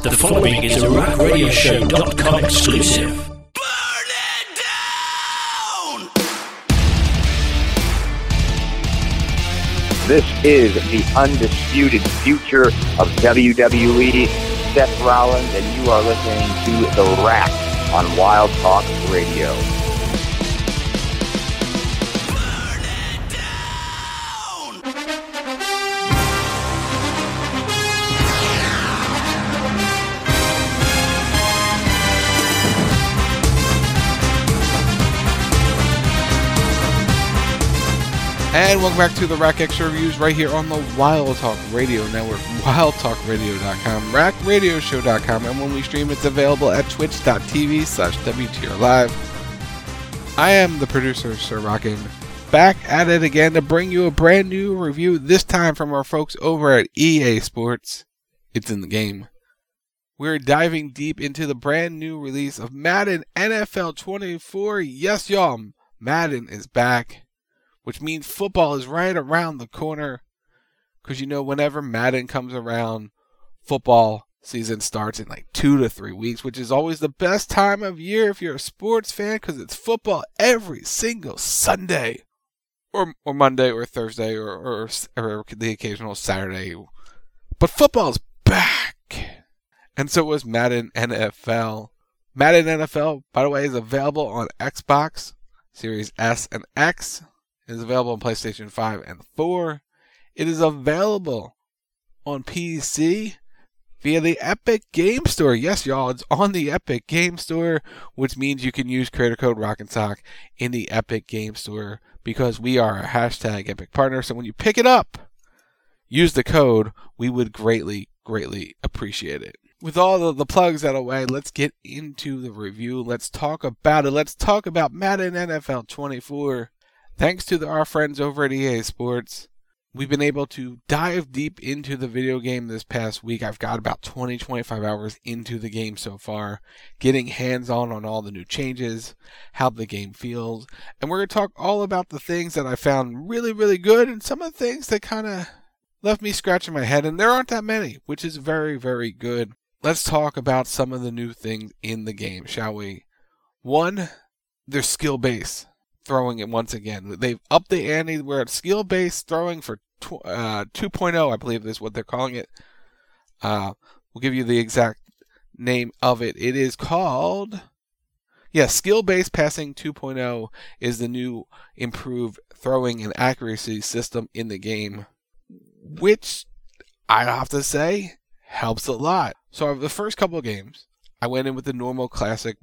The following is a RackRadioShow.com exclusive. Burn it down! This is the undisputed future of WWE, Seth Rollins, and you are listening to The Rack on Wild Talk Radio. And welcome back to the Rack Extra Reviews right here on the Wild Talk Radio Network, wildtalkradio.com, rackradioshow.com, and when we stream, it's available at twitch.tv/WTRLive. I am the producer, Sir Rockin, back at it again to bring you a brand new review, this time from our folks over at EA Sports. It's in the game. We're diving deep into the brand new release of Madden NFL 24. Yes, y'all, Madden is back, which means football is right around the corner. Because, you know, whenever Madden comes around, football season starts in like 2 to 3 weeks, which is always the best time of year if you're a sports fan, because it's football every single Sunday or Monday or Thursday or the occasional Saturday. But football's back. And so was Madden NFL. Madden NFL, by the way, is available on Xbox Series S and X. It is available on PlayStation 5 and 4. It is available on PC via the Epic Game Store. Yes, y'all, it's on the Epic Game Store, which means you can use creator code ROCKINSOCK in the Epic Game Store because we are a hashtag Epic partner. So when you pick it up, use the code. We would greatly, greatly appreciate it. With all of the plugs out of the way, let's get into the review. Let's talk about it. Let's talk about Madden NFL 24. Thanks to our friends over at EA Sports, we've been able to dive deep into the video game this past week. I've got about 20-25 hours into the game so far, getting hands-on on all the new changes, how the game feels, and we're going to talk all about the things that I found really, really good and some of the things that kind of left me scratching my head, and there aren't that many, which is very, very good. Let's talk about some of the new things in the game, shall we? One, there's skill base throwing it once again. They've upped the ante. We're at skill-based throwing for 2.0, I believe is what they're calling it. We'll give you the exact name of it. It is called, Skill Based Passing 2.0 is the new improved throwing and accuracy system in the game, which I have to say helps a lot. So the first couple of games, I went in with the normal classic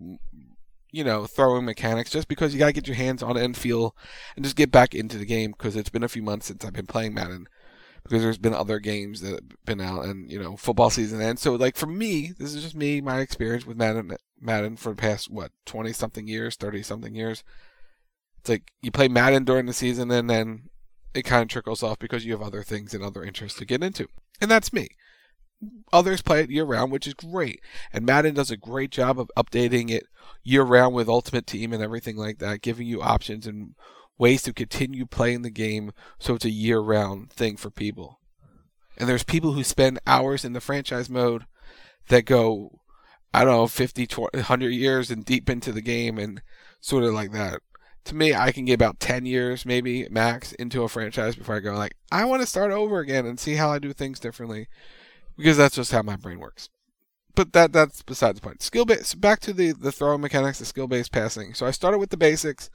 throwing mechanics, just because you got to get your hands on it and feel and just get back into the game, because it's been a few months since I've been playing Madden, because there's been other games that have been out and, football season ends. So, for me, this is just me, my experience with Madden for the past, 20-something years, 30-something years. It's like you play Madden during the season and then it kind of trickles off because you have other things and other interests to get into. And that's me. Others play it year-round, which is great. And Madden does a great job of updating it year-round with Ultimate Team and everything like that, giving you options and ways to continue playing the game so it's a year-round thing for people. And there's people who spend hours in the franchise mode that go, 50, 20, 100 years and deep into the game and sort of like that. To me, I can get about 10 years, maybe, max, into a franchise before I go, I want to start over again and see how I do things differently. Because that's just how my brain works. But that's beside the point. Skill-based, back to the throwing mechanics, the skill-based passing. So I started with the basics,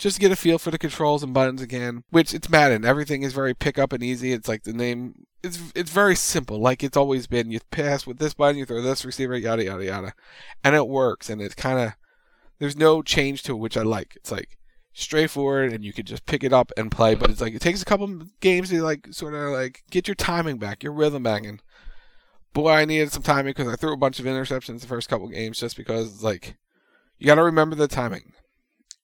just to get a feel for the controls and buttons again, which it's Madden. Everything is very pick-up and easy. It's like the name. It's very simple, like it's always been. You pass with this button, you throw this receiver, yada, yada, yada. And it works, and it's kind of, there's no change to it, which I like. It's like straightforward, and you could just pick it up and play. But it's like it takes a couple games to get your timing back, your rhythm back, and boy, I needed some timing because I threw a bunch of interceptions the first couple games just because, you got to remember the timing.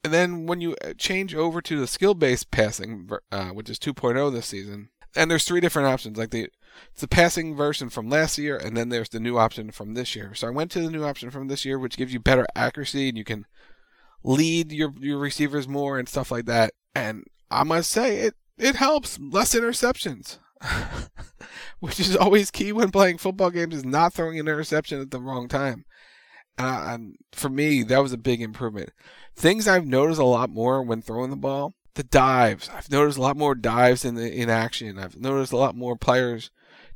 And then when you change over to the skill-based passing, which is 2.0 this season, and there's three different options. It's the passing version from last year, and then there's the new option from this year. So I went to the new option from this year, which gives you better accuracy, and you can lead your receivers more and stuff like that. And I must say, it helps. Less interceptions. which is always key when playing football games, is not throwing an interception at the wrong time. For me, that was a big improvement. Things I've noticed a lot more when throwing the ball, the dives. I've noticed a lot more dives in action. I've noticed a lot more players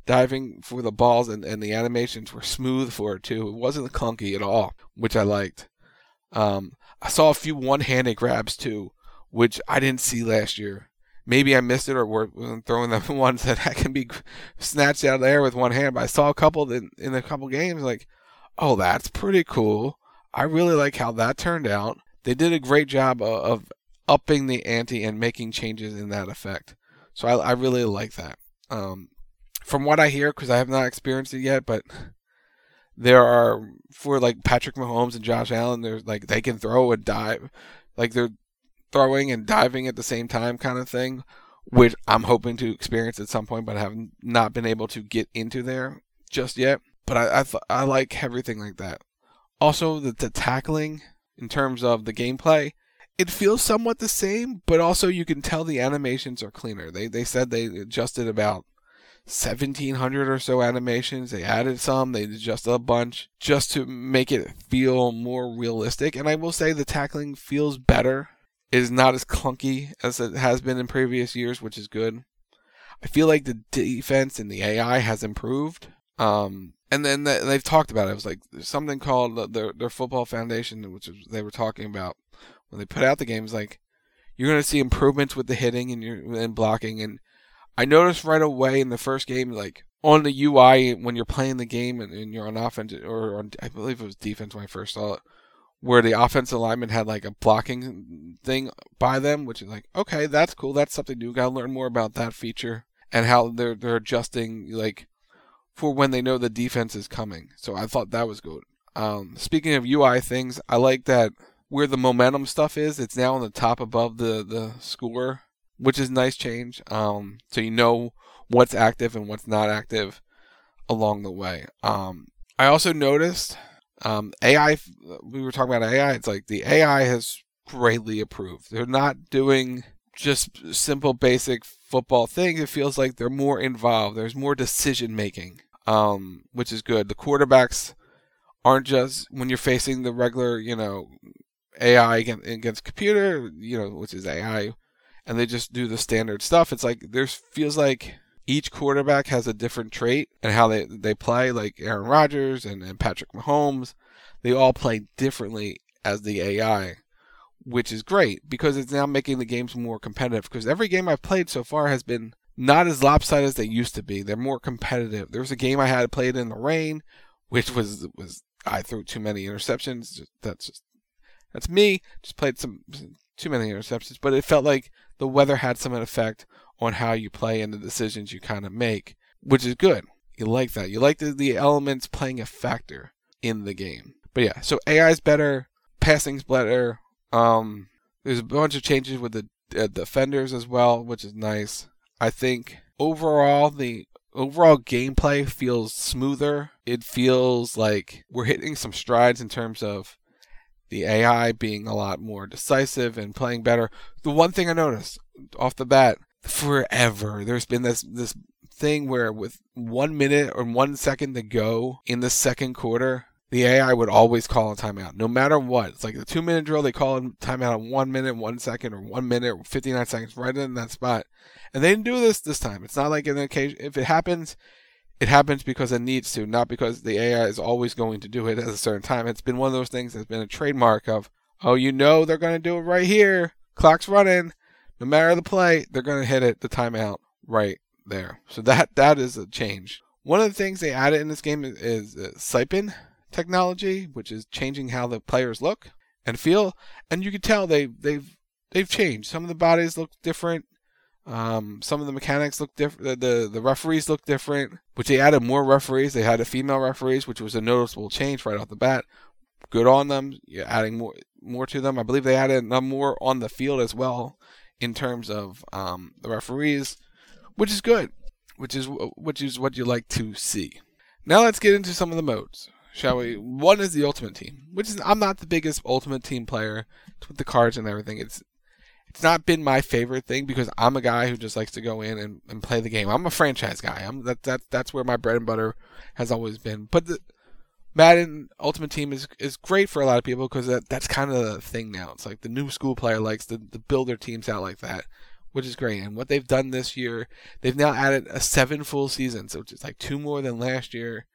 diving for the balls, and the animations were smooth for it too. It wasn't clunky at all, which I liked. I saw a few one-handed grabs too, which I didn't see last year. Maybe I missed it or weren't throwing them ones that I can be snatched out of the air with one hand. But I saw a couple that in a couple games, like, oh, that's pretty cool. I really like how that turned out. They did a great job of upping the ante and making changes in that effect. So I really like that. From what I hear, because I have not experienced it yet, but there are, for like Patrick Mahomes and Josh Allen, there's like they can throw a dive, like they're throwing and diving at the same time kind of thing, which I'm hoping to experience at some point, but I have not been able to get into there just yet. But I like everything like that. Also, the tackling in terms of the gameplay, it feels somewhat the same, but also you can tell the animations are cleaner. They said they adjusted about 1,700 or so animations. They added some. They adjusted a bunch just to make it feel more realistic. And I will say the tackling feels better. It is not as clunky as it has been in previous years, which is good. I feel like the defense and the AI has improved. And then they've talked about it. It was like something called their Football Foundation, which they were talking about when they put out the games. Like, you're going to see improvements with the hitting and blocking. And I noticed right away in the first game, like on the UI when you're playing the game and you're on offense, or on, I believe it was defense when I first saw it, where the offensive lineman had like a blocking thing by them, which is like, okay, that's cool. That's something new. Got to learn more about that feature and how they're adjusting, like, for when they know the defense is coming. So I thought that was good. Speaking of UI things, I like that where the momentum stuff is, it's now on the top above the score, which is a nice change. So you know what's active and what's not active along the way. I also noticed AI, we were talking about AI, it's like the AI has greatly improved. They're not doing just simple basic football things. It feels like they're more involved. There's more decision making, which is good. The quarterbacks aren't just, when you're facing the regular, AI against computer, which is AI, and they just do the standard stuff. It's like feels like each quarterback has a different trait and how they play. Like Aaron Rodgers and Patrick Mahomes, they all play differently as the AI, which is great because it's now making the games more competitive, because every game I've played so far has been not as lopsided as they used to be. They're more competitive. There was a game I had played in the rain, which was I threw too many interceptions. That's me. Just played too many interceptions, but it felt like the weather had some effect on how you play and the decisions you kind of make, which is good. You like that. You like the elements playing a factor in the game. But yeah, so AI's better, passing's better. There's a bunch of changes with the defenders as well, which is nice. I think overall, the overall gameplay feels smoother. It feels like we're hitting some strides in terms of the AI being a lot more decisive and playing better. The one thing I noticed off the bat, forever, there's been this thing where with 1 minute or 1 second to go in the second quarter, the AI would always call a timeout, no matter what. It's like the 2 minute drill, they call a timeout in 1 minute, 1 second, or 1 minute, 59 seconds, right in that spot. And they didn't do this time. It's not like an occasion. If it happens, it happens because it needs to, not because the AI is always going to do it at a certain time. It's been one of those things that's been a trademark of, oh, they're going to do it right here. Clock's running. No matter the play, they're going to hit it, the timeout, right there. So that is a change. One of the things they added in this game is Sipin technology, which is changing how the players look and feel, and you can tell they've changed. Some of the bodies look different, some of the mechanics look different, the referees look different, which they added more referees. They had a female referees, which was a noticeable change right off the bat. Good on them. You're adding more to them. I believe they added more on the field as well in terms of the referees, which is good, which is what you like to see. Now let's get into some of the modes, shall we? One is the ultimate team, which is, I'm not the biggest ultimate team player. It's with the cards and everything. It It's not been my favorite thing because I'm a guy who just likes to go in and play the game. I'm a franchise guy. That's where my bread and butter has always been. But the Madden Ultimate Team is great for a lot of people because that's kind of the thing now. It's like the new school player likes to build their teams out like that, which is great. And what they've done this year, they've now added 7 full seasons, which is like 2 more than last year.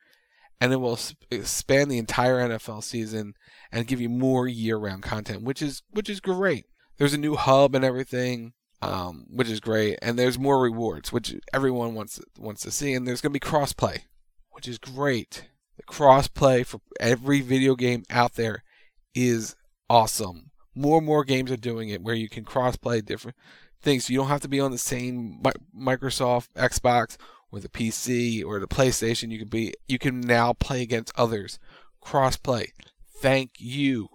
And it will span the entire NFL season and give you more year-round content, which is great. There's a new hub and everything, which is great. And there's more rewards, which everyone wants to see. And there's going to be cross-play, which is great. The cross-play for every video game out there is awesome. More and more games are doing it where you can cross-play different things. So you don't have to be on the same Microsoft, Xbox, or the PC, or the PlayStation. You can now play against others. Cross-play. Thank you.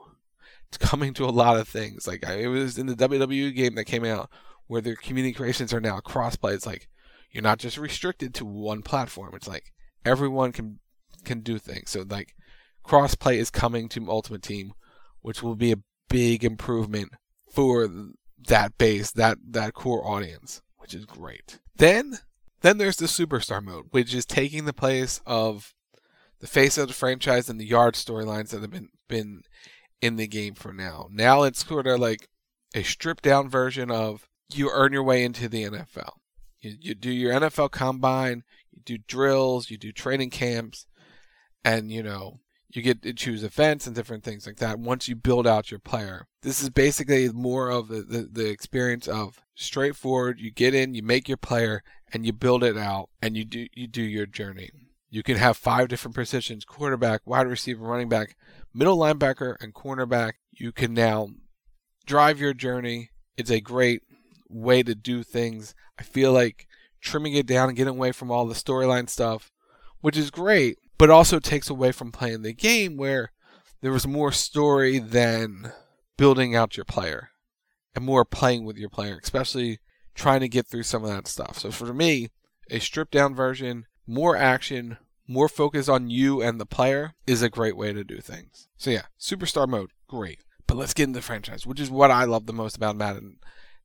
It's coming to a lot of things. Like, it was in the WWE game that came out where their community creations are now cross-play. It's like, you're not just restricted to one platform. It's like, everyone can do things. So, like, cross-play is coming to Ultimate Team, which will be a big improvement for that base, that core audience, which is great. Then there's the Superstar Mode, which is taking the place of the face of the franchise and the yard storylines that have been in the game for now. Now it's sort of like a stripped-down version of you earn your way into the NFL. You do your NFL combine, you do drills, you do training camps, and, you know, you get to choose events and different things like that once you build out your player. This is basically more of the experience of straightforward. You get in, you make your player, and you build it out, and you do your journey. You can have 5 different positions: quarterback, wide receiver, running back, middle linebacker, and cornerback. You can now drive your journey. It's a great way to do things. I feel like trimming it down and getting away from all the storyline stuff, which is great, but also takes away from playing the game where there was more story than building out your player and more playing with your player, especially trying to get through some of that stuff. So for me, a stripped-down version, more action, more focus on you and the player is a great way to do things. So yeah, Superstar Mode, great. But let's get into franchise, which is what I love the most about Madden.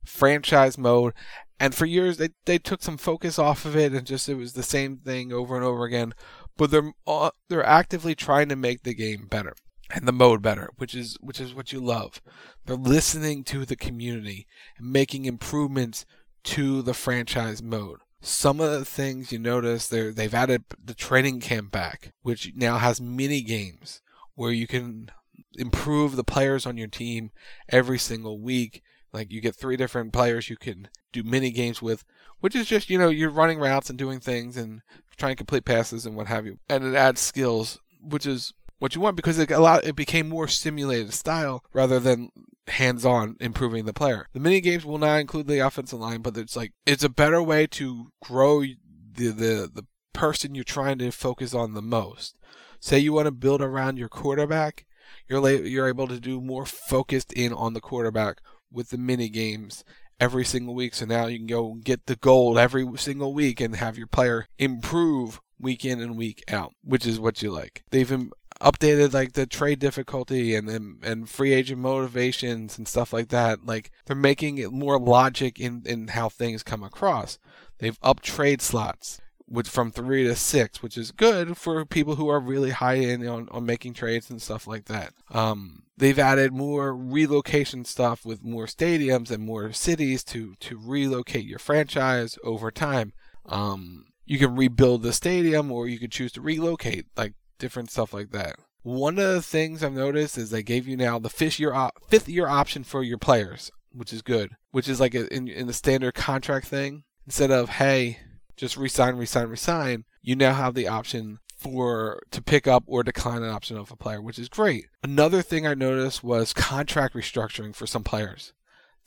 Franchise mode. And for years, they took some focus off of it, and just it was the same thing over and over again. But they're actively trying to make the game better and the mode better, which is what you love. They're listening to the community and making improvements to the franchise mode. Some of the things you notice, they've added the training camp back, which now has mini games where you can improve the players on your team every single week. Like, you get 3 different players you can do mini games with, which is just, you know, you're running routes and doing things and trying to complete passes and what have you. And it adds skills, which is what you want, because it became more simulated style rather than hands-on improving the player. The mini games will not include the offensive line, but it's a better way to grow the person you're trying to focus on the most. Say you want to build around your quarterback, you're able to do more focused in on the quarterback with the mini games every single week. So now you can go get the gold every single week and have your player improve week in and week out, which is what you like. They've updated like the trade difficulty and free agent motivations and stuff like that. Like, they're making it more logic in how things come across. They've upped trade slots from 3 to 6, which is good for people who are really high in on making trades and stuff like that. They've added more relocation stuff with more stadiums and more cities to relocate your franchise over time. You can rebuild the stadium, or you could choose to relocate, like different stuff like that. One of the things I've noticed is they gave you now the fifth year option for your players, which is good, which is like in the standard contract thing. Instead of, hey, just resign, you now have the option to pick up or decline an option of a player, which is great. Another thing I noticed was contract restructuring for some players.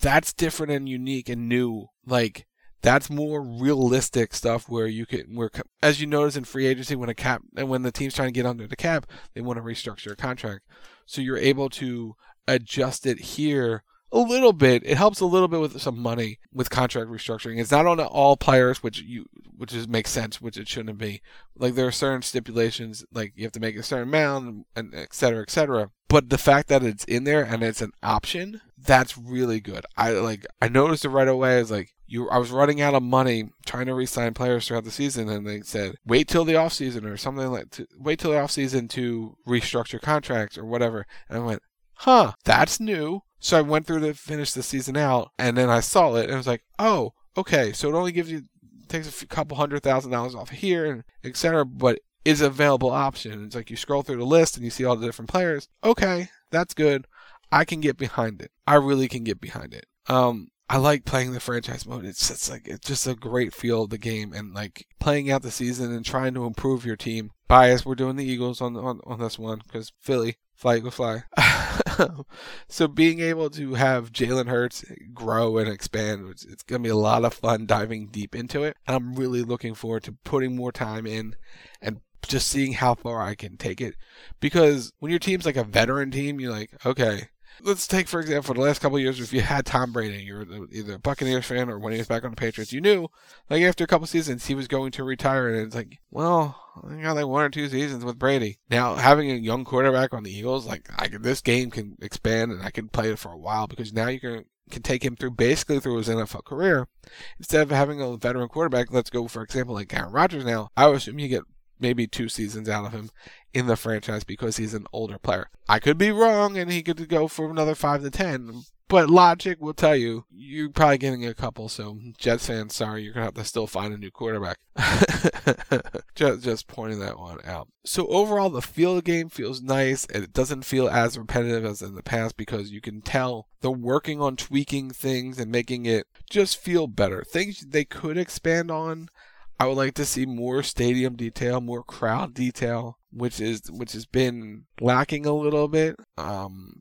That's different and unique and new. Like, that's more realistic stuff where you can, as you notice in free agency, when the team's trying to get under the cap, they want to restructure a contract. So you're able to adjust it here a little bit. It helps a little bit with some money with contract restructuring. It's not on all players, which makes sense, which it shouldn't be. Like, there are certain stipulations, like you have to make a certain amount, and et cetera, et cetera. But the fact that it's in there and it's an option, that's really good. I noticed it right away. I was like, I was running out of money trying to re-sign players throughout the season, and they said, wait till the offseason or something wait till the offseason to restructure contracts or whatever. And I went, huh, that's new. So I went through to finish the season out, and then I saw it, and I was like, oh, okay, so it only takes a couple $100,000 off of here, and et cetera, but is an available option. It's like you scroll through the list, and you see all the different players. Okay, that's good. I can get behind it. I really can get behind it. I like playing the franchise mode. It's just a great feel of the game, and like playing out the season and trying to improve your team. Bias, we're doing the Eagles on this one because Philly, fly Eagle fly. So being able to have Jalen Hurts grow and expand, it's going to be a lot of fun diving deep into it. And I'm really looking forward to putting more time in and just seeing how far I can take it. Because when your team's like a veteran team, you're like, okay, let's take, for example, the last couple of years, if you had Tom Brady, you were either a Buccaneers fan or when he was back on the Patriots, you knew, like, after a couple seasons, he was going to retire, and it's like, well, I got like one or two seasons with Brady. Now, having a young quarterback on the Eagles, like, this game can expand, and I can play it for a while, because now you can take him through, basically through his NFL career. Instead of having a veteran quarterback, let's go, for example, like Aaron Rodgers now, I would assume you get maybe two seasons out of him in the franchise because he's an older player. I could be wrong, and he could go for another 5 to 10, but logic will tell you, you're probably getting a couple, so Jets fans, sorry, you're going to have to still find a new quarterback. just pointing that one out. So overall, the feel of the game feels nice, and it doesn't feel as repetitive as in the past because you can tell they're working on tweaking things and making it just feel better. Things they could expand on, I would like to see more stadium detail, more crowd detail, which has been lacking a little bit.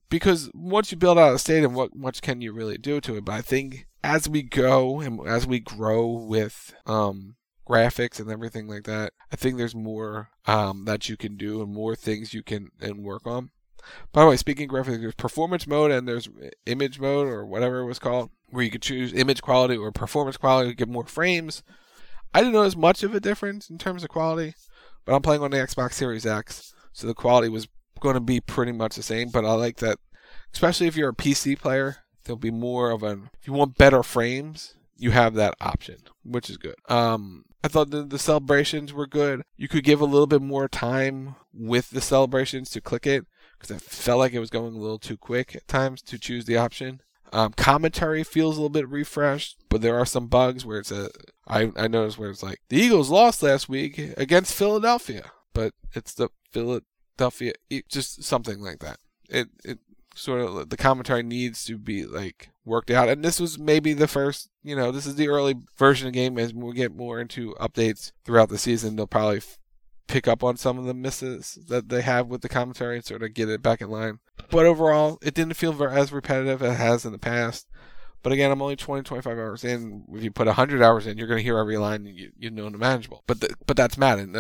Because once you build out a stadium, what much can you really do to it? But I think as we go and as we grow with graphics and everything like that, I think there's more that you can do and more things you can and work on. By the way, speaking of graphics, there's performance mode and there's image mode or whatever it was called, where you could choose image quality or performance quality to get more frames. I didn't notice much of a difference in terms of quality, but I'm playing on the Xbox Series X, so the quality was going to be pretty much the same, but I like that, especially if you're a PC player, there'll be more of if you want better frames, you have that option, which is good. I thought the celebrations were good. You could give a little bit more time with the celebrations to click it, because I felt like it was going a little too quick at times to choose the option. Commentary feels a little bit refreshed, but there are some bugs where I noticed where it's like, the Eagles lost last week against Philadelphia, but it's the Philadelphia, just something like that. It sort of, the commentary needs to be like worked out. And this was maybe the first, this is the early version of the game. As we get more into updates throughout the season, they'll probably pick up on some of the misses that they have with the commentary and sort of get it back in line. But overall, it didn't feel as repetitive as it has in the past. But again, I'm only 20-25 hours in. If you put 100 hours in, you're going to hear every line and you know the manageable. But that's Madden.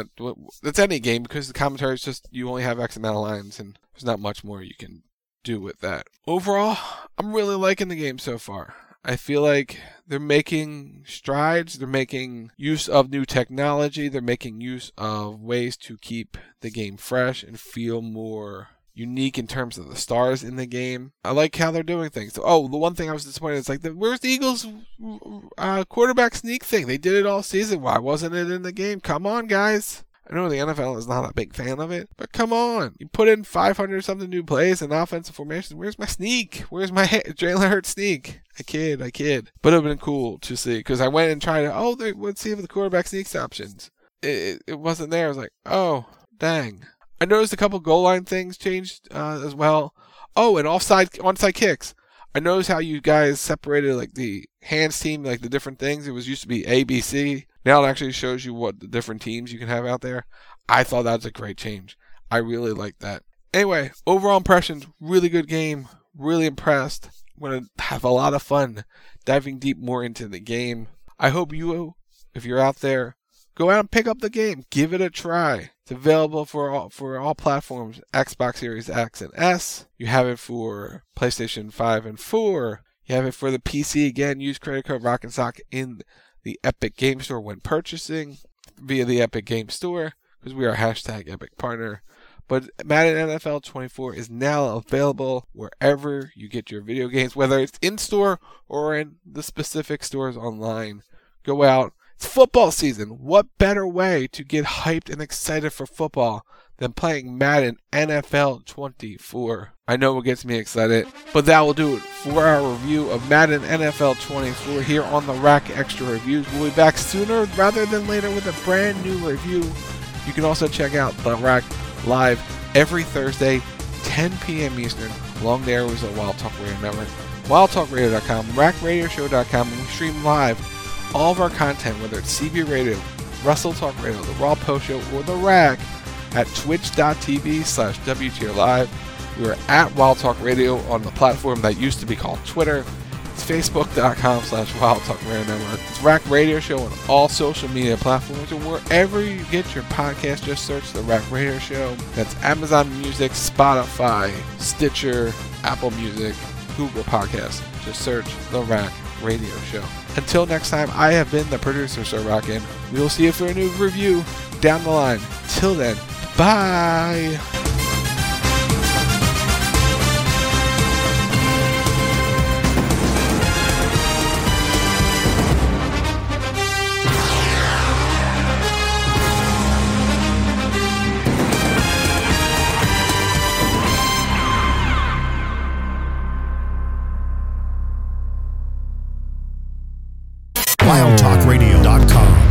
That's any game because the commentary is just, you only have X amount of lines and there's not much more you can do with that. Overall, I'm really liking the game so far. I feel like they're making strides, they're making use of new technology, they're making use of ways to keep the game fresh and feel more unique in terms of the stars in the game. I like how they're doing things. Oh, the one thing I was disappointed is like, where's the Eagles quarterback sneak thing? They did it all season. Why wasn't it in the game? Come on, guys. I know the NFL is not a big fan of it, but come on. You put in 500-something new plays in offensive formation. Where's my sneak? Where's my Jalen Hurts sneak? I kid. But it would have been cool to see, because I went and tried to, let's see if the quarterback sneaks options. It wasn't there. I was like, oh, dang. I noticed a couple goal line things changed as well. Oh, and onside kicks. I noticed how you guys separated like the hands team, like the different things. It was used to be ABC. Now it actually shows you what the different teams you can have out there. I thought that was a great change. I really liked that. Anyway, overall impressions, really good game. Really impressed. I'm going to have a lot of fun diving deep more into the game. I hope you, if you're out there, go out and pick up the game. Give it a try. It's available for all platforms, Xbox Series X and S. You have it for PlayStation 5 and 4. You have it for the PC. Again, use credit code ROCKINSOCK in the Epic Game Store when purchasing via the Epic Game Store, because we are #EpicPartner. But Madden NFL 24 is now available wherever you get your video games, whether it's in-store or in the specific stores online. Go out. It's football season. What better way to get hyped and excited for football than playing Madden NFL 24? I know what gets me excited, but that will do it for our review of Madden NFL 24 here on the Rack Extra Reviews. We'll be back sooner rather than later with a brand new review. You can also check out the Rack live every Thursday, 10 p.m. Eastern, along the airways of Wild Talk Radio Network, wildtalkradio.com, rackradioshow.com, and we stream live all of our content, whether it's CB Radio, Russell Talk Radio, The Raw Post Show, or The Rack, at twitch.tv/WTRLive. We are at Wild Talk Radio on the platform that used to be called Twitter. It's facebook.com/Wild Talk Radio Network. It's Rack Radio Show on all social media platforms, and wherever you get your podcast, just search The Rack Radio Show. That's Amazon Music, Spotify, Stitcher, Apple Music, Google Podcasts. Just search The Rack Radio Show. Until next time, I have been the producer, Sir Rockin'. We will see you for a new review down the line. Till then, bye! WildTalkRadio.com